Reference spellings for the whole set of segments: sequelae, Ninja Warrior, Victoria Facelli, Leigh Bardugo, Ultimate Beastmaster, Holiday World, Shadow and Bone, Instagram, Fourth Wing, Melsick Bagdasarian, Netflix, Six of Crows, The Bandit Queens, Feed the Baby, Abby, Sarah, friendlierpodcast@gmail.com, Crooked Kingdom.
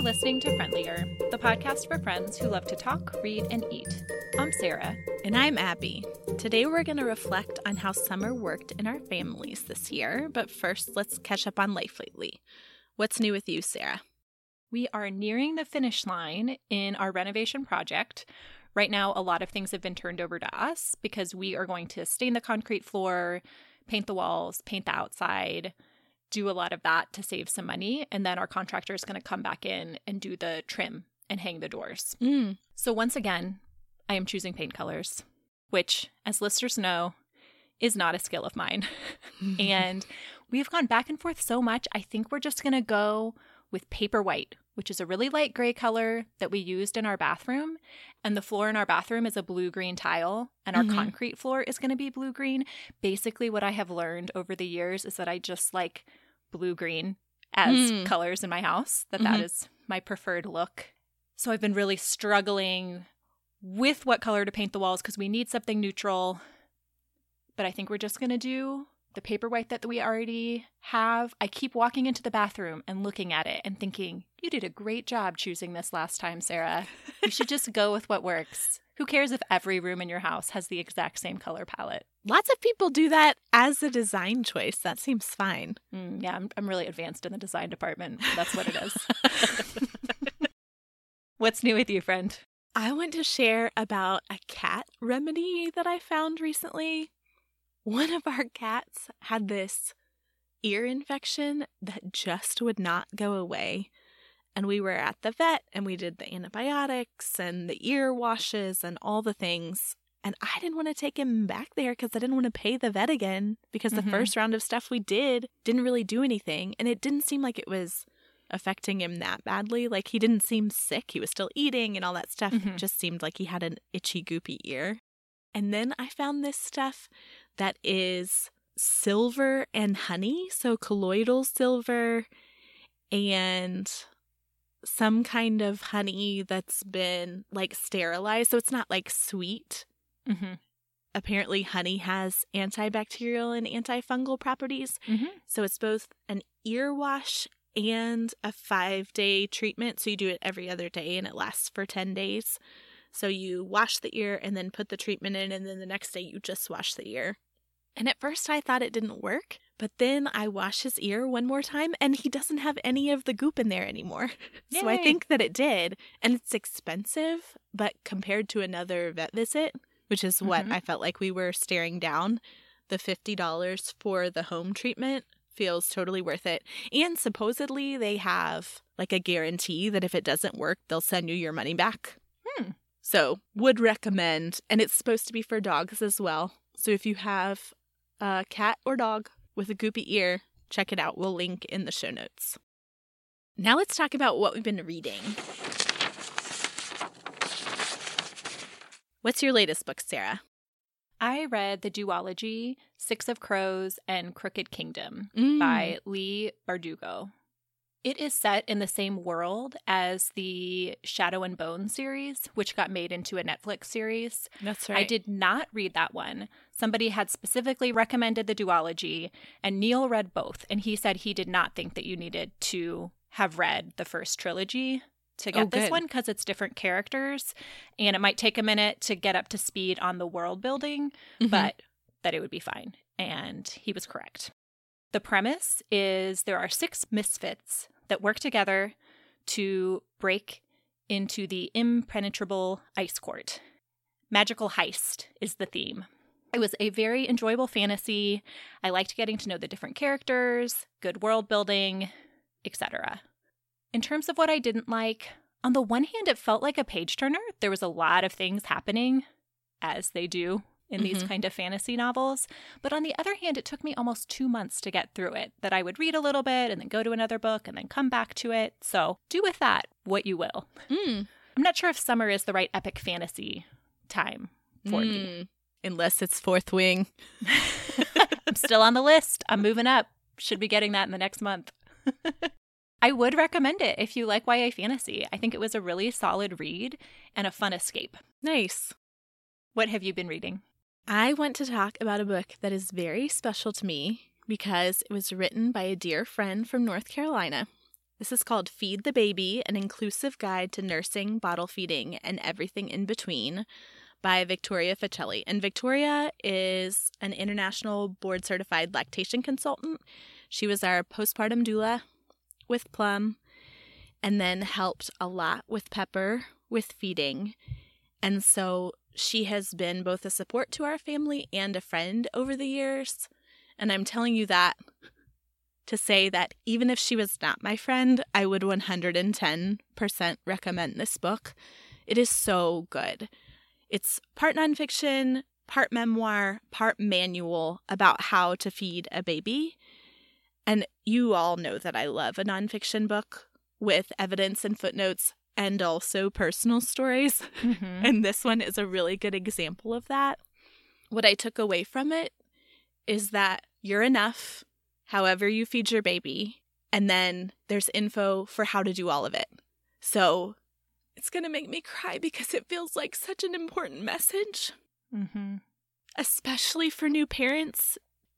for listening to Friendlier, the podcast for friends who love to talk, read, and eat. I'm Sarah. And I'm Abby. Today we're going to reflect on how summer worked in our families this year, but first let's catch up on life lately. What's new with you, Sarah? We are nearing the finish line in our renovation project. Right now, a lot of things have been turned over to us because we are going to stain the concrete floor, paint the walls, paint the outside, do a lot of that to save some money, and then our contractor is going to come back in and do the trim and hang the doors. So once again, I am choosing paint colors, which, as listeners know, is not a skill of mine. And we've gone back and forth so much, I think we're just going to go with paper white, which is a really light gray color that we used in our bathroom. And the floor in our bathroom is a blue-green tile, and our concrete floor is going to be blue-green. Basically, what I have learned over the years is that I just like blue-green as colors in my house, that is my preferred look. So I've been really struggling with what color to paint the walls because we need something neutral. But I think we're just going to do the paper white that we already have. I keep walking into the bathroom and looking at it and thinking, you did a great job choosing this last time, Sarah. You should just go with what works. Who cares if every room in your house has the exact same color palette? Lots of people do that as a design choice. That seems fine. Yeah, I'm really advanced in the design department. That's what it is. What's new with you, friend? I want to share about a cat remedy that I found recently. One of our cats had this ear infection that just would not go away. And we were at the vet and we did the antibiotics and the ear washes and all the things. And I didn't want to take him back there because I didn't want to pay the vet again because the first round of stuff we did didn't really do anything. And it didn't seem like it was affecting him that badly. Like, he didn't seem sick. He was still eating and all that stuff. It just seemed like he had an itchy, goopy ear. And then I found this stuff that is silver and honey, so colloidal silver and some kind of honey that's been, like, sterilized, so it's not, like, sweet. Apparently honey has antibacterial and antifungal properties, so it's both an ear wash and a 5-day treatment, so you do it every other day and it lasts for 10 days. So you wash the ear and then put the treatment in, and then the next day you just wash the ear. And at first I thought it didn't work, but then I wash his ear one more time and he doesn't have any of the goop in there anymore. Yay. So I think that it did. And it's expensive, but compared to another vet visit, which is what I felt like we were staring down, the $50 for the home treatment feels totally worth it. And supposedly they have, like, a guarantee that if it doesn't work, they'll send you your money back. So would recommend, and it's supposed to be for dogs as well. So if you have a cat or dog with a goopy ear, check it out. We'll link in the show notes. Now let's talk about what we've been reading. What's your latest book, Sarah? I read the duology Six of Crows and Crooked Kingdom by Leigh Bardugo. It is set in the same world as the Shadow and Bone series, which got made into a Netflix series. That's right. I did not read that one. Somebody had specifically recommended the duology, and Neil read both, and he said he did not think that you needed to have read the first trilogy to get this one because it's different characters, and it might take a minute to get up to speed on the world building, but that it would be fine, and he was correct. The premise is there are 6 misfits that work together to break into the impenetrable ice court. Magical heist is the theme. It was a very enjoyable fantasy. I liked getting to know the different characters, good world building, etc. In terms of what I didn't like, on the one hand, it felt like a page turner. There was a lot of things happening, as they do in these kind of fantasy novels. But on the other hand, it took me almost 2 months to get through it, that I would read a little bit and then go to another book and then come back to it. So do with that what you will. I'm not sure if summer is the right epic fantasy time for me. Unless it's Fourth Wing. I'm still on the list. I'm moving up. Should be getting that in the next month. I would recommend it if you like YA fantasy. I think it was a really solid read and a fun escape. Nice. What have you been reading? I want to talk about a book that is very special to me because it was written by a dear friend from North Carolina, This is called Feed the Baby, An Inclusive Guide to Nursing, Bottle Feeding, and Everything in Between by Victoria Facelli. And Victoria is an international board-certified lactation consultant. She was our postpartum doula with Plum and then helped a lot with Pepper with feeding. And so she has been both a support to our family and a friend over the years. And I'm telling you that to say that even if she was not my friend, I would 110% recommend this book. It is so good. It's part nonfiction, part memoir, part manual about how to feed a baby. And you all know that I love a nonfiction book with evidence and footnotes and also personal stories. Mm-hmm. And this one is a really good example of that. What I took away from it is that you're enough, however you feed your baby, and then there's info for how to do all of it. So it's going to make me cry because it feels like such an important message, mm-hmm. especially for new parents.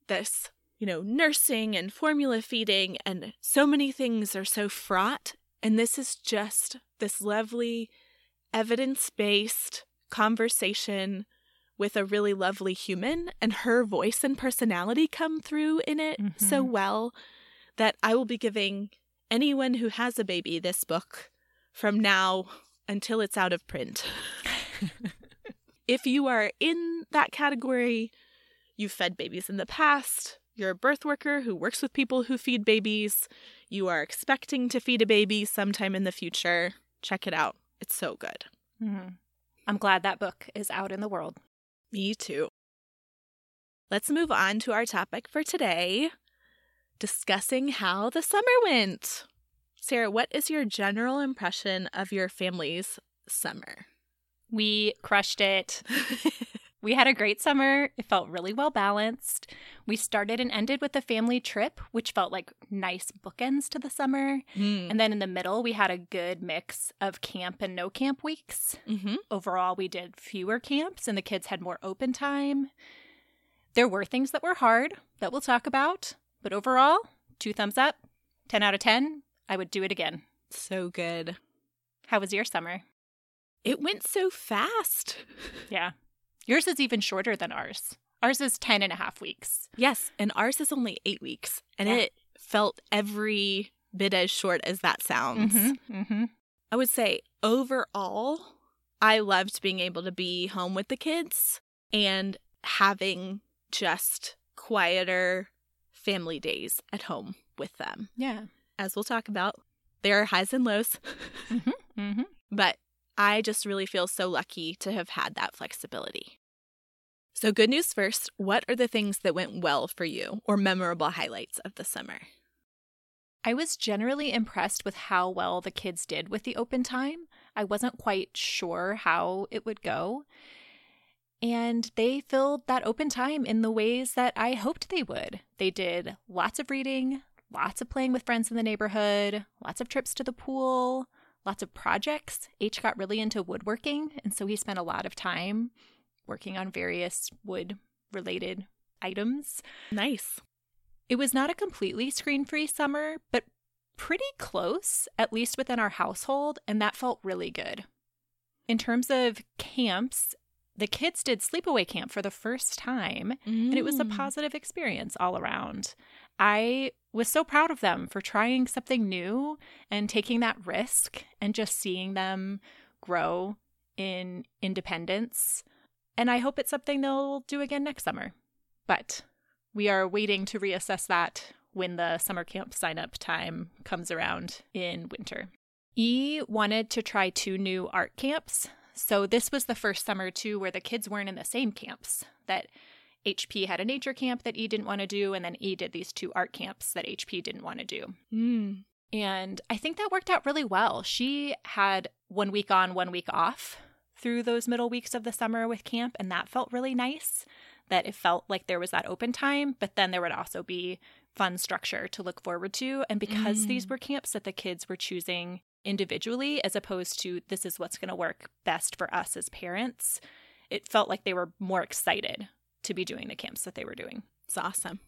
This, nursing and formula feeding and so many things are so fraught. And this is just this lovely evidence-based conversation with a really lovely human, and her voice and personality come through in it mm-hmm. so well that I will be giving anyone who has a baby this book from now until it's out of print. If you are in that category, you've fed babies in the past, you're a birth worker who works with people who feed babies, you are expecting to feed a baby sometime in the future, check it out. It's so good. Mm-hmm. I'm glad that book is out in the world. Me too. Let's move on to our topic for today, discussing how the summer went. Sarah, what is your general impression of your family's summer? We crushed it. We had a great summer. It felt really well balanced. We started and ended with a family trip, which felt like nice bookends to the summer. Mm. And then in the middle, we had a good mix of camp and no camp weeks. Mm-hmm. Overall, we did fewer camps and the kids had more open time. There were things that were hard that we'll talk about. But overall, 2 thumbs up, 10 out of 10. I would do it again. So good. How was your summer? It went so fast. Yeah. Yours is even shorter than ours. Ours is 10 and a half weeks. Yes, and ours is only 8 weeks. And it felt every bit as short as that sounds. Mm-hmm, mm-hmm. I would say overall, I loved being able to be home with the kids and having just quieter family days at home with them. Yeah. As we'll talk about, there are highs and lows. Mm-hmm, mm-hmm. But I just really feel so lucky to have had that flexibility. So good news first, what are the things that went well for you or memorable highlights of the summer? I was generally impressed with how well the kids did with the open time. I wasn't quite sure how it would go. And they filled that open time in the ways that I hoped they would. They did lots of reading, lots of playing with friends in the neighborhood, lots of trips to the pool, lots of projects. H got really into woodworking, and so he spent a lot of time working on various wood-related items. Nice. It was not a completely screen-free summer, but pretty close, at least within our household, and that felt really good. In terms of camps, the kids did sleepaway camp for the first time, and it was a positive experience all around. I was so proud of them for trying something new and taking that risk and just seeing them grow in independence. And I hope it's something they'll do again next summer. But we are waiting to reassess that when the summer camp sign-up time comes around in winter. E wanted to try 2 new art camps. So this was the first summer, too, where the kids weren't in the same camps, that HP had a nature camp that E didn't want to do, and then E did these 2 art camps that HP didn't want to do. Mm. And I think that worked out really well. She had 1 week on, 1 week off through those middle weeks of the summer with camp, and that felt really nice, that it felt like there was that open time, but then there would also be fun structure to look forward to. And because these were camps that the kids were choosing individually, as opposed to this is what's going to work best for us as parents, it felt like they were more excited to be doing the camps that they were doing. It's awesome.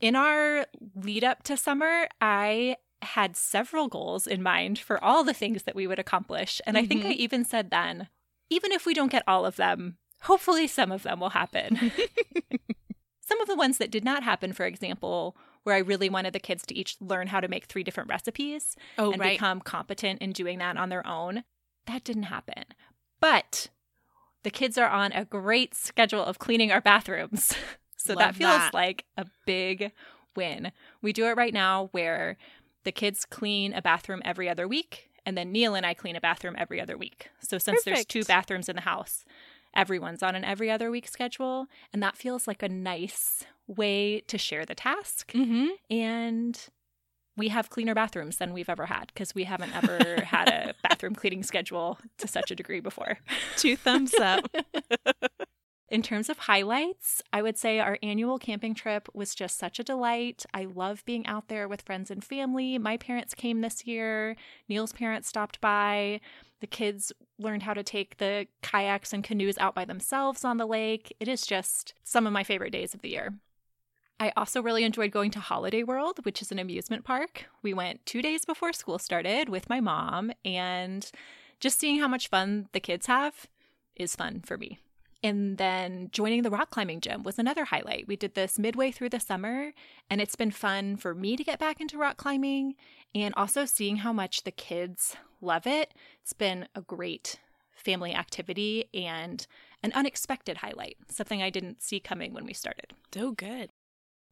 In our lead up to summer, I had several goals in mind for all the things that we would accomplish. And I think I even said then, even if we don't get all of them, hopefully some of them will happen. Some of the ones that did not happen, for example, where I really wanted the kids to each learn how to make 3 different recipes and become competent in doing that on their own, that didn't happen. But the kids are on a great schedule of cleaning our bathrooms. So that feels like a big win. We do it right now where the kids clean a bathroom every other week, and then Neil and I clean a bathroom every other week. So since there's 2 bathrooms in the house, everyone's on an every other week schedule, and that feels like a nice way to share the task. Mm-hmm. And we have cleaner bathrooms than we've ever had because we haven't ever had a bathroom cleaning schedule to such a degree before. 2 thumbs up. In terms of highlights, I would say our annual camping trip was just such a delight. I love being out there with friends and family. My parents came this year. Neil's parents stopped by. The kids learned how to take the kayaks and canoes out by themselves on the lake. It is just some of my favorite days of the year. I also really enjoyed going to Holiday World, which is an amusement park. We went 2 days before school started with my mom, and just seeing how much fun the kids have is fun for me. And then joining the rock climbing gym was another highlight. We did this midway through the summer, and it's been fun for me to get back into rock climbing and also seeing how much the kids love it. It's been a great family activity and an unexpected highlight, something I didn't see coming when we started. So good.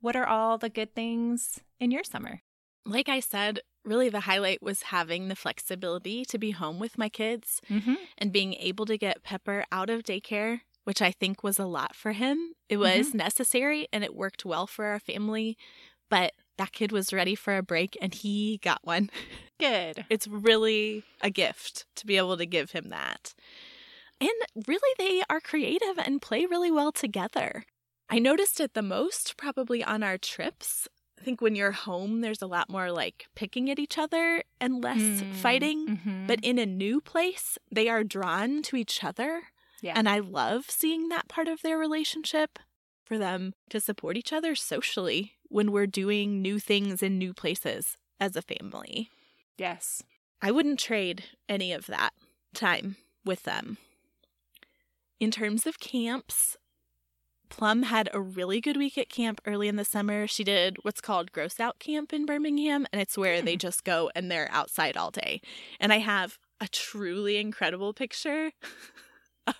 What are all the good things in your summer? Like I said, really the highlight was having the flexibility to be home with my kids and being able to get Pepper out of daycare, which I think was a lot for him. It was necessary, and it worked well for our family, but that kid was ready for a break, and he got one. Good. It's really a gift to be able to give him that. And really, they are creative and play really well together. I noticed it the most probably on our trips. I think when you're home, there's a lot more like picking at each other and less fighting. But in a new place, they are drawn to each other. Yeah. And I love seeing that part of their relationship, for them to support each other socially when we're doing new things in new places as a family. Yes. I wouldn't trade any of that time with them. In terms of camps, Plum had a really good week at camp early in the summer. She did what's called Gross Out Camp in Birmingham, and it's where they just go and they're outside all day. And I have a truly incredible picture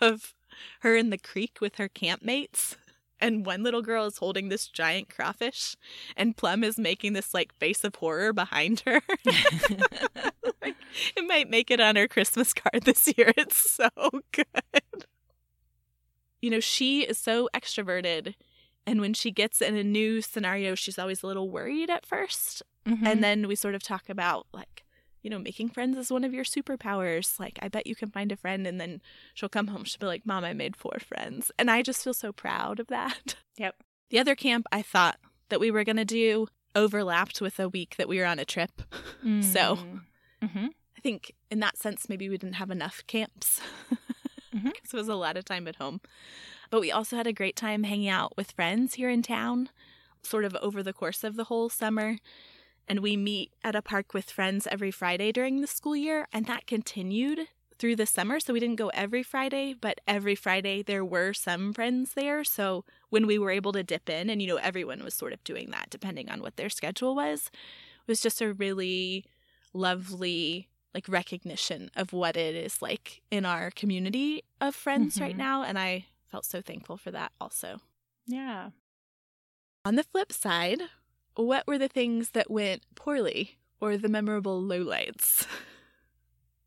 of her in the creek with her campmates, and one little girl is holding this giant crawfish, and Plum is making this like face of horror behind her. Like, it might make it on her Christmas card this year. It's so good. You know, she is so extroverted, and when she gets in a new scenario, she's always a little worried at first, and then we sort of talk about like, you know, making friends is one of your superpowers. Like, I bet you can find a friend. And then she'll come home. She'll be like, Mom, I made 4 friends. And I just feel so proud of that. Yep. The other camp I thought that we were going to do overlapped with a week that we were on a trip. So I think in that sense, maybe we didn't have enough camps. It was a lot of time at home. But we also had a great time hanging out with friends here in town, sort of over the course of the whole summer. And we meet at a park with friends every Friday during the school year. And that continued through the summer. So we didn't go every Friday, but every Friday there were some friends there. So when we were able to dip in, and, you know, everyone was sort of doing that depending on what their schedule was, it was just a really lovely, like, recognition of what it is like in our community of friends right now. And I felt so thankful for that also. Yeah. On the flip side, what were the things that went poorly, or the memorable lowlights?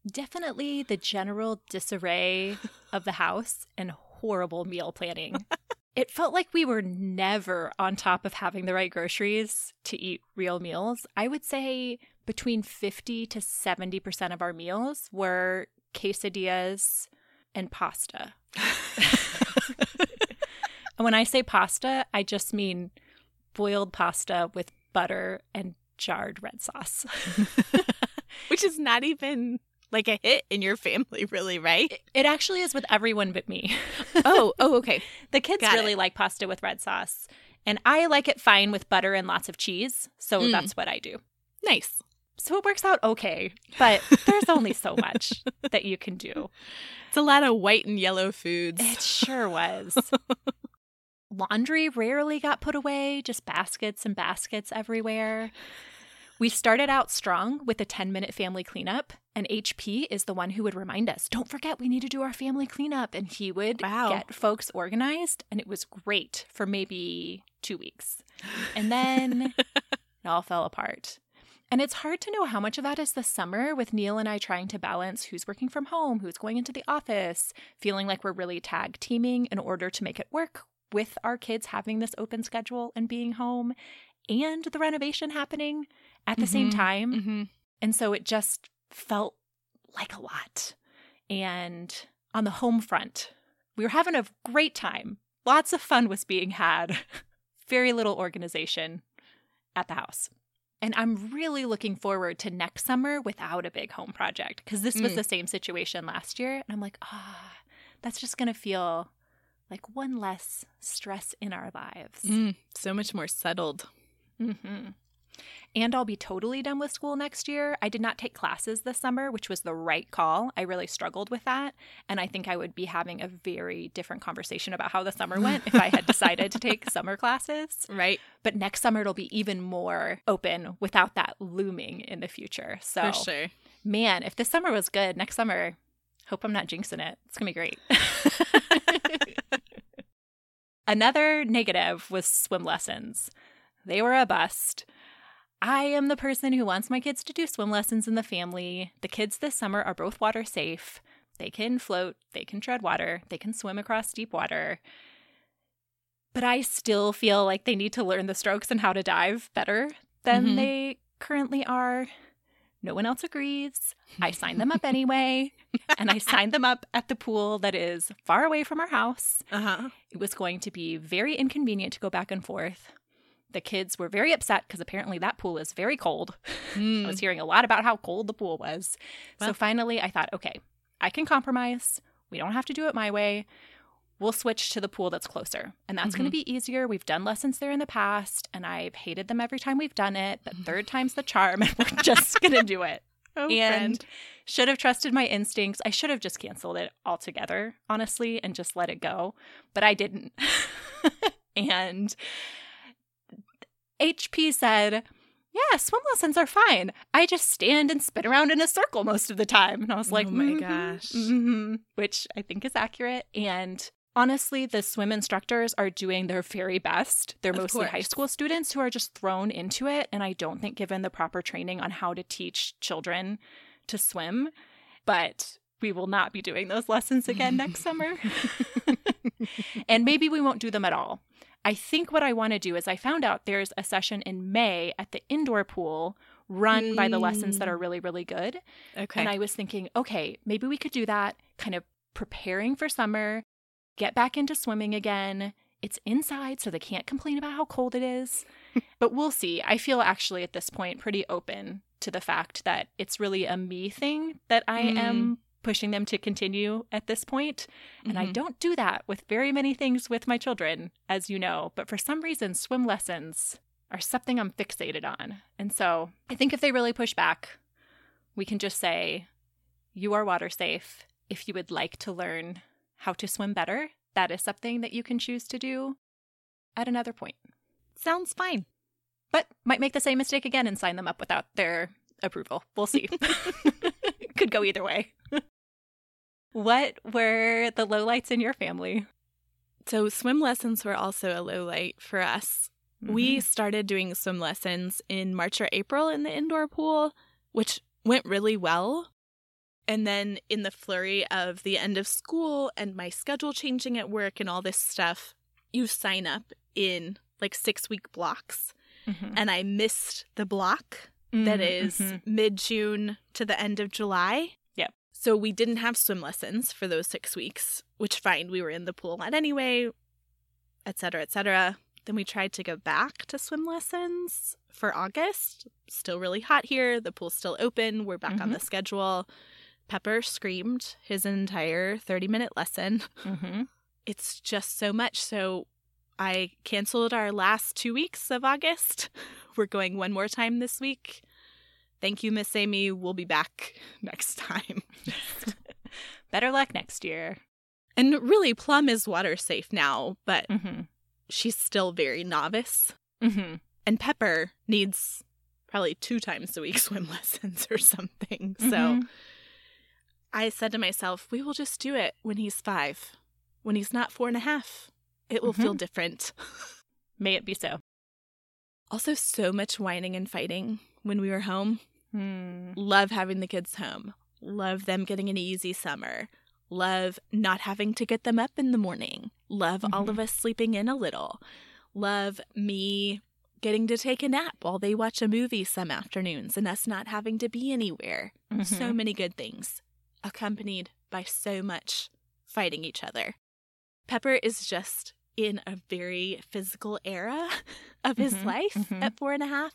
Definitely the general disarray of the house and horrible meal planning. It felt like we were never on top of having the right groceries to eat real meals. I would say between 50 to 70% of our meals were quesadillas and pasta. And when I say pasta, I just mean boiled pasta with butter and jarred red sauce. Which is not even like a hit in your family, really, right? It actually is with everyone but me. Oh, okay. The kids really like pasta with red sauce. And I like it fine with butter and lots of cheese. So that's what I do. Nice. So it works out okay, but there's only so much that you can do. It's a lot of white and yellow foods. It sure was. Laundry rarely got put away, just baskets and baskets everywhere. We started out strong with a 10-minute family cleanup, and HP is the one who would remind us, don't forget, we need to do our family cleanup. And he would get folks organized, and it was great for maybe 2 weeks. And then it all fell apart. And it's hard to know how much of that is the summer with Neil and I trying to balance who's working from home, who's going into the office, feeling like we're really tag teaming in order to make it work with our kids having this open schedule and being home and the renovation happening at the same time. Mm-hmm. And so it just felt like a lot. And on the home front, we were having a great time. Lots of fun was being had. Very little organization at the house. And I'm really looking forward to next summer without a big home project, because this was the same situation last year. And I'm like, that's just going to feel like one less stress in our lives. So much more settled. Mm-hmm. And I'll be totally done with school next year. I did not take classes this summer, which was the right call. I really struggled with that. And I think I would be having a very different conversation about how the summer went if I had decided to take summer classes. Right. But next summer, it'll be even more open without that looming in the future. So, for sure. Man, if this summer was good, next summer, hope I'm not jinxing it. It's going to be great. Another negative was swim lessons. They were a bust. I am the person who wants my kids to do swim lessons in the family. The kids this summer are both water safe. They can float. They can tread water. They can swim across deep water. But I still feel like they need to learn the strokes and how to dive better than they currently are. No one else agrees. I signed them up anyway. And I signed them up at the pool that is far away from our house. Uh-huh. It was going to be very inconvenient to go back and forth. The kids were very upset because apparently that pool is very cold. I was hearing a lot about how cold the pool was. Well, so finally I thought, okay, I can compromise. We don't have to do it my way. We'll switch to the pool that's closer. And that's going to be easier. We've done lessons there in the past, and I've hated them every time we've done it. But third time's the charm, and we're just going to do it. Should have trusted my instincts. I should have just canceled it altogether, honestly, and just let it go. But I didn't. And HP said, yeah, swim lessons are fine. I just stand and spin around in a circle most of the time. And I was like, oh my gosh, which I think is accurate. And honestly, the swim instructors are doing their very best. They're mostly high school students who are just thrown into it. And I don't think given the proper training on how to teach children to swim, but we will not be doing those lessons again next summer. And maybe we won't do them at all. I think what I want to do is I found out there's a session in May at the indoor pool run by the lessons that are really, really good. Okay. And I was thinking, okay, maybe we could do that, kind of preparing for summer, get back into swimming again. It's inside, so they can't complain about how cold it is. But we'll see. I feel actually at this point pretty open to the fact that it's really a me thing that I am pushing them to continue at this point. And I don't do that with very many things with my children, as you know. But for some reason, swim lessons are something I'm fixated on. And so I think if they really push back, we can just say, you are water safe. If you would like to learn how to swim better, that is something that you can choose to do at another point. Sounds fine. But might make the same mistake again and sign them up without their approval. We'll see. Could go either way. What were the lowlights in your family? So swim lessons were also a lowlight for us. We started doing swim lessons in March or April in the indoor pool, which went really well. And then in the flurry of the end of school and my schedule changing at work and all this stuff, you sign up in like 6-week blocks. And I missed the block that is mid-June to the end of July. So we didn't have swim lessons for those 6 weeks, which fine, we were in the pool lot anyway, et cetera, et cetera. Then we tried to go back to swim lessons for August. Still really hot here. The pool's still open. We're back on the schedule. Pepper screamed his entire 30-minute lesson. It's just so much. So I canceled our last 2 weeks of August. We're going one more time this week. Thank you, Miss Amy. We'll be back next time. Better luck next year. And really, Plum is water safe now, but she's still very novice. Mm-hmm. And Pepper needs probably 2 times a week swim lessons or something. Mm-hmm. So I said to myself, we will just do it when he's 5. When he's not 4.5, it will feel different. May it be so. Also, so much whining and fighting when we were home. Mm. Love having the kids home. Love them getting an easy summer. Love not having to get them up in the morning. Love all of us sleeping in a little. Love me getting to take a nap while they watch a movie some afternoons and us not having to be anywhere. Mm-hmm. So many good things, accompanied by so much fighting each other. Pepper is just in a very physical era of his life at 4.5.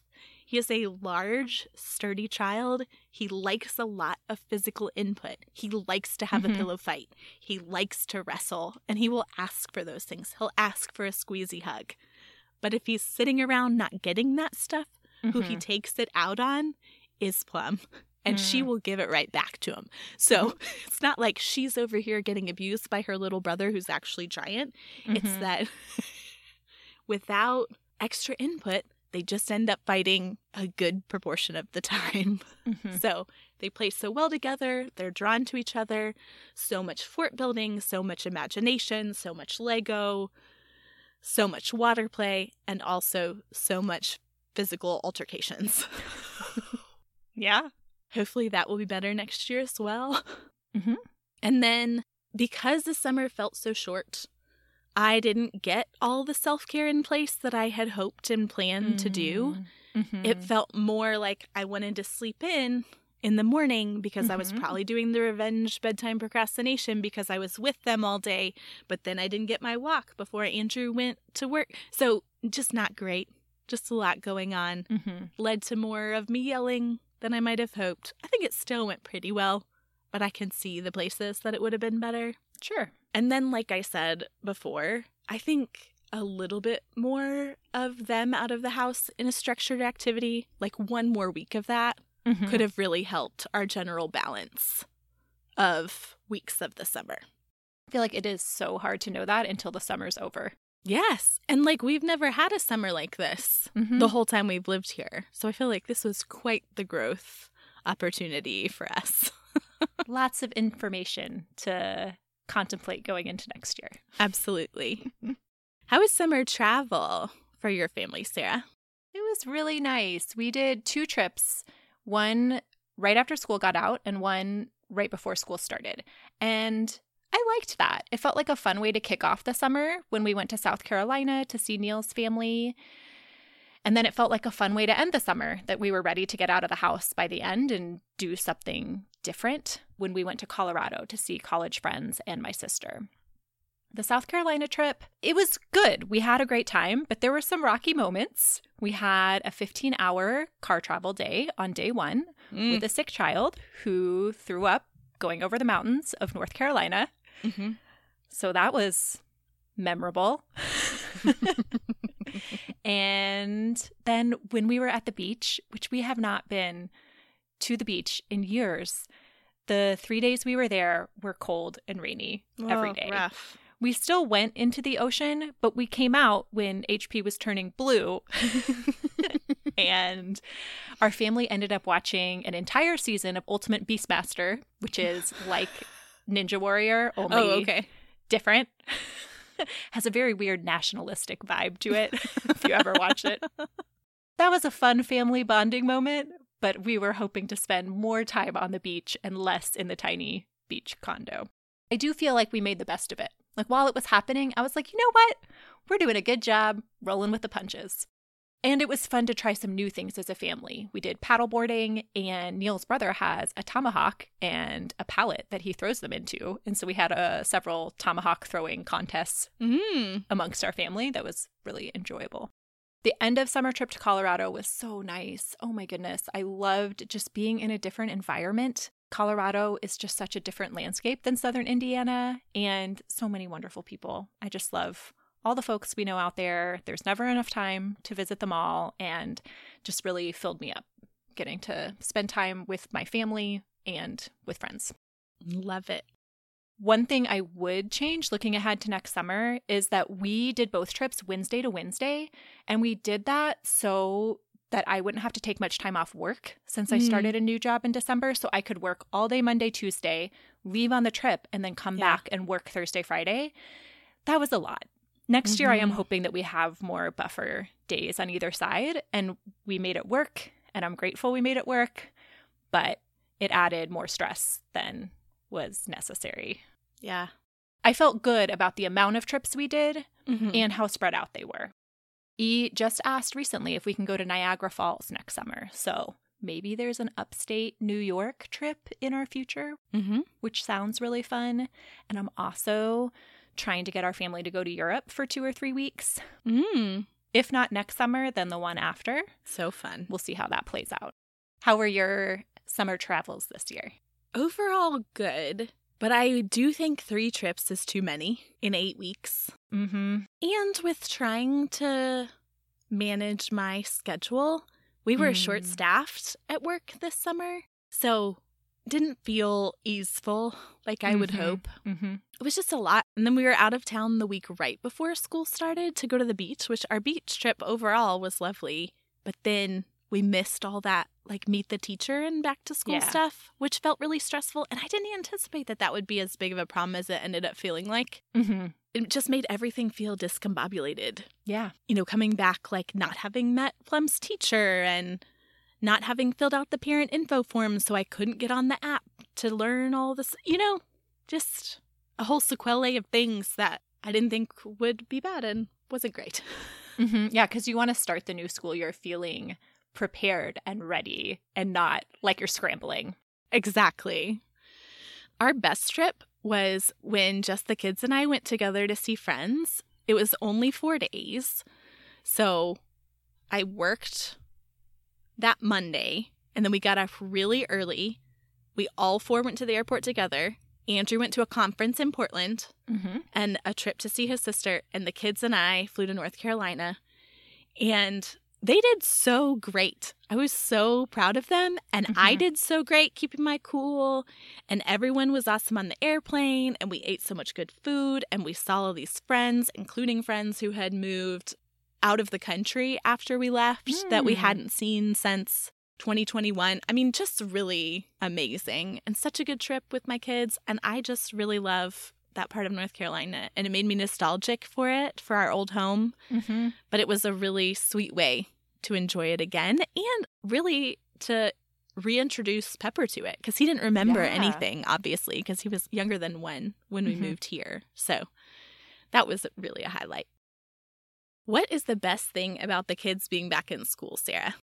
He is a large, sturdy child. He likes a lot of physical input. He likes to have a pillow fight. He likes to wrestle, and he will ask for those things. He'll ask for a squeezy hug. But if he's sitting around not getting that stuff, who he takes it out on is Plum. And she will give it right back to him. So it's not like she's over here getting abused by her little brother who's actually giant. It's that without extra input, they just end up fighting a good proportion of the time. So they play so well together. They're drawn to each other. So much fort building, so much imagination, so much Lego, so much water play, and also so much physical altercations. Yeah. Hopefully that will be better next year as well. And then because the summer felt so short, I didn't get all the self-care in place that I had hoped and planned to do. It felt more like I wanted to sleep in the morning because I was probably doing the revenge bedtime procrastination because I was with them all day. But then I didn't get my walk before Andrew went to work. So just not great. Just a lot going on. Led to more of me yelling than I might have hoped. I think it still went pretty well, but I can see the places that it would have been better. Sure. And then, like I said before, I think a little bit more of them out of the house in a structured activity, like one more week of that, could have really helped our general balance of weeks of the summer. I feel like it is so hard to know that until the summer's over. Yes. And like we've never had a summer like this the whole time we've lived here. So I feel like this was quite the growth opportunity for us. Lots of information to contemplate going into next year. Absolutely. How was summer travel for your family, Sarah? It was really nice. We did 2 trips, one right after school got out and one right before school started. And I liked that. It felt like a fun way to kick off the summer when we went to South Carolina to see Neil's family. And then it felt like a fun way to end the summer, that we were ready to get out of the house by the end and do something different when we went to Colorado to see college friends and my sister. The South Carolina trip, it was good. We had a great time, but there were some rocky moments. We had a 15-hour car travel day on day 1 with a sick child who threw up going over the mountains of North Carolina. So that was memorable. And then when we were at the beach, which we have not been to the beach in years, the 3 days we were there were cold and rainy every day. Rough. We still went into the ocean, but we came out when HP was turning blue. And our family ended up watching an entire season of Ultimate Beastmaster, which is like Ninja Warrior, only different. Has a very weird nationalistic vibe to it, if you ever watch it. That was a fun family bonding moment, but we were hoping to spend more time on the beach and less in the tiny beach condo. I do feel like we made the best of it. Like, while it was happening, I was like, you know what? We're doing a good job rolling with the punches. And it was fun to try some new things as a family. We did paddleboarding, and Neil's brother has a tomahawk and a pallet that he throws them into. And so we had several tomahawk throwing contests amongst our family. That was really enjoyable. The end of summer trip to Colorado was so nice. Oh my goodness. I loved just being in a different environment. Colorado is just such a different landscape than Southern Indiana, and so many wonderful people. I just love all the folks we know out there. There's never enough time to visit them all, and just really filled me up. getting to spend time with my family and with friends. Love it. One thing I would change looking ahead to next summer is that we did both trips Wednesday to Wednesday, and we did that so that I wouldn't have to take much time off work since I started a new job in December. So I could work all day Monday, Tuesday, leave on the trip, and then come back and work Thursday, Friday. That was a lot. Next year, I am hoping that we have more buffer days on either side, and we made it work, and I'm grateful we made it work, but it added more stress than was necessary. Yeah. I felt good about the amount of trips we did and how spread out they were. E just asked recently if we can go to Niagara Falls next summer, so maybe there's an upstate New York trip in our future, which sounds really fun, and I'm also trying to get our family to go to Europe for 2 or 3 weeks. If not next summer, then the one after. So fun. We'll see how that plays out. How were your summer travels this year? Overall good, but I do think 3 trips is too many in 8 weeks. And with trying to manage my schedule, we were short-staffed at work this summer, so didn't feel easeful like I would hope. It was just a lot. And then we were out of town the week right before school started to go to the beach, which our beach trip overall was lovely. But then we missed all that, like, meet the teacher and back to school stuff, which felt really stressful. And I didn't anticipate that that would be as big of a problem as it ended up feeling like. It just made everything feel discombobulated. Yeah. You know, coming back, like, not having met Plem's teacher and not having filled out the parent info form, so I couldn't get on the app to learn all this, you know, just a whole sequelae of things that I didn't think would be bad and wasn't great. Yeah, because you want to start the new school year feeling prepared and ready and not like you're scrambling. Exactly. Our best trip was when just the kids and I went together to see friends. It was only 4 days. So I worked that Monday, and then we got off really early. We all 4 went to the airport together. Andrew went to a conference in Portland and a trip to see his sister, and the kids and I flew to North Carolina, and they did so great. I was so proud of them, and I did so great keeping my cool, and everyone was awesome on the airplane, and we ate so much good food, and we saw all these friends, including friends who had moved out of the country after we left that we hadn't seen since 2021. I mean, just really amazing and such a good trip with my kids. And I just really love that part of North Carolina. And it made me nostalgic for it, for our old home. But it was a really sweet way to enjoy it again and really to reintroduce Pepper to it, because he didn't remember anything, obviously, because he was younger than when we moved here. So that was really a highlight. What is the best thing about the kids being back in school, Sarah?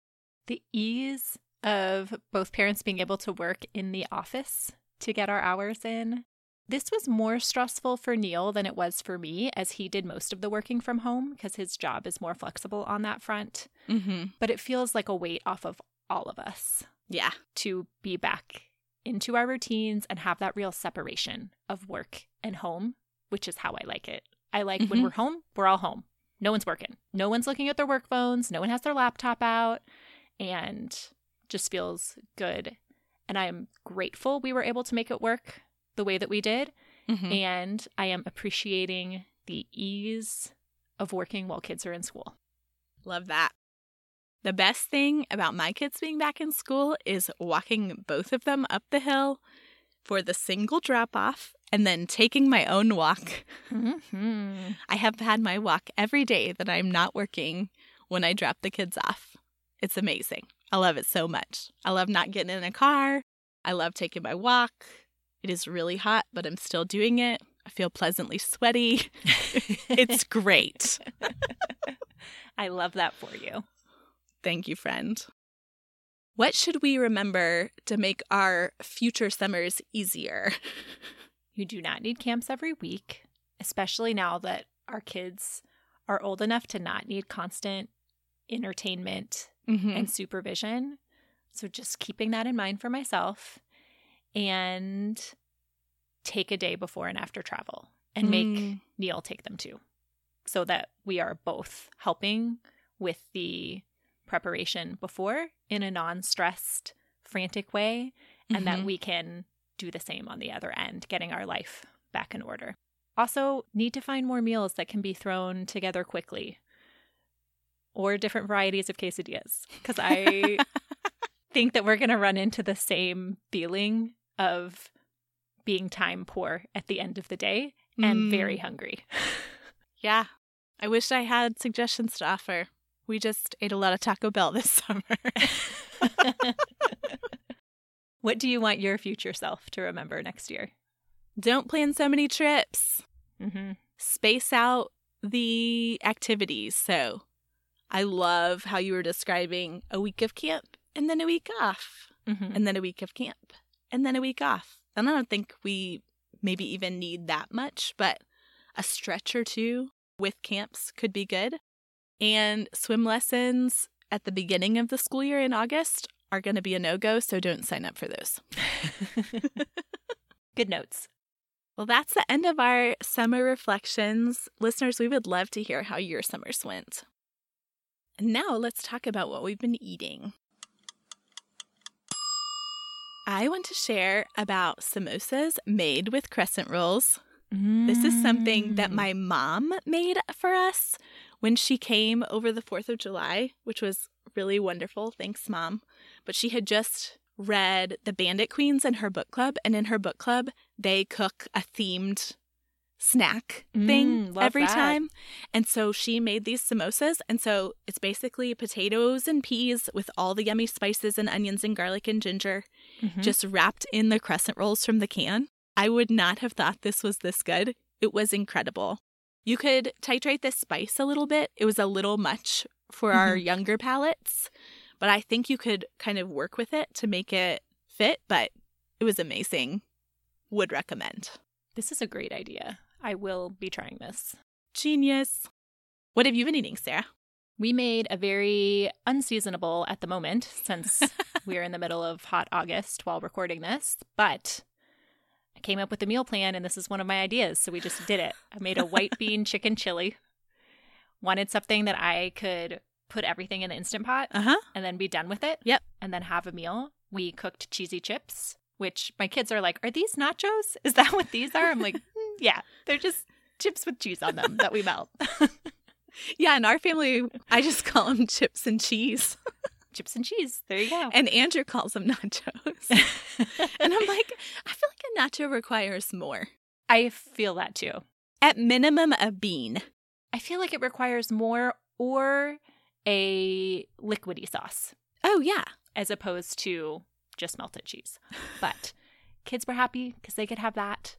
The ease of both parents being able to work in the office to get our hours in. This was more stressful for Neil than it was for me, as he did most of the working from home because his job is more flexible on that front. But it feels like a weight off of all of us. Yeah. To be back into our routines and have that real separation of work and home, which is how I like it. I like when we're home, we're all home. No one's working. No one's looking at their work phones. No one has their laptop out. And just feels good. And I am grateful we were able to make it work the way that we did. And I am appreciating the ease of working while kids are in school. Love that. The best thing about my kids being back in school is walking both of them up the hill for the single drop-off and then taking my own walk. I have had my walk every day that I'm not working when I drop the kids off. It's amazing. I love it so much. I love not getting in a car. I love taking my walk. It is really hot, but I'm still doing it. I feel pleasantly sweaty. It's great. I love that for you. Thank you, friend. What should we remember to make our future summers easier? You do not need camps every week, especially now that our kids are old enough to not need constant entertainment and supervision. So just keeping that in mind for myself, and take a day before and after travel and make Neil take them too, so that we are both helping with the preparation before in a non-stressed, frantic way, and that we can do the same on the other end, getting our life back in order. Also, need to find more meals that can be thrown together quickly or different varieties of quesadillas, because I think that we're going to run into the same feeling of being time poor at the end of the day and very hungry. Yeah. I wish I had suggestions to offer. We just ate a lot of Taco Bell this summer. What do you want your future self to remember next year? Don't plan so many trips. Space out the activities. So I love how you were describing a week of camp and then a week off and then a week of camp and then a week off. And I don't think we maybe even need that much, but a stretch or two with camps could be good. And swim lessons at the beginning of the school year in August are going to be a no-go, so don't sign up for those. Good notes. Well, that's the end of our summer reflections. Listeners, we would love to hear how your summers went. And now let's talk about what we've been eating. I want to share about samosas made with crescent rolls. This is something that my mom made for us when she came over the 4th of July, which was really wonderful. Thanks, Mom. But she had just read The Bandit Queens in her book club, and in her book club, they cook a themed snack thing every time. And so she made these samosas, and so it's basically potatoes and peas with all the yummy spices and onions and garlic and ginger, just wrapped in the crescent rolls from the can. I would not have thought this was this good. It was incredible. You could titrate this spice a little bit. It was a little much for our younger palates, but I think you could kind of work with it to make it fit, but it was amazing. Would recommend. This is a great idea. I will be trying this. Genius. What have you been eating, Sarah? We made a very unseasonable at the moment, since we're in the middle of hot August while recording this, but I came up with a meal plan, and this is one of my ideas, so we just did it. I made a white bean chicken chili. Wanted something that I could put everything in the Instant Pot and then be done with it. And then have a meal. We cooked cheesy chips, which my kids are like, are these nachos? Is that what these are? I'm like, yeah, they're just chips with cheese on them that we melt. Yeah, in our family, I just call them chips and cheese. Chips and cheese. There you go. And Andrew calls them nachos. And I'm like, I feel like a nacho requires more. I feel that too. At minimum, a bean. I feel like it requires more, or a liquidy sauce. Oh, yeah. As opposed to just melted cheese. But kids were happy because they could have that.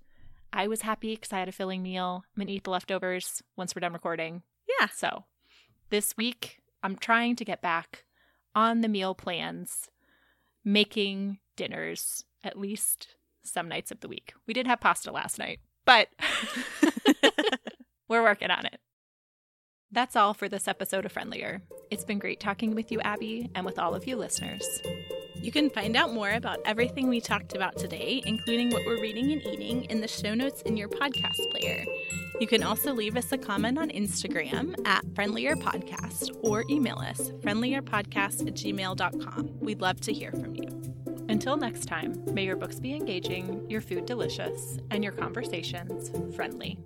I was happy because I had a filling meal. I'm going to eat the leftovers once we're done recording. Yeah. So this week, I'm trying to get back on the meal plans, making dinners at least some nights of the week. We did have pasta last night, but we're working on it. That's all for this episode of Friendlier. It's been great talking with you, Abby, and with all of you listeners. You can find out more about everything we talked about today, including what we're reading and eating, in the show notes in your podcast player. You can also leave us a comment on Instagram at friendlierpodcast or email us friendlierpodcast@gmail.com. We'd love to hear from you. Until next time, may your books be engaging, your food delicious, and your conversations friendly.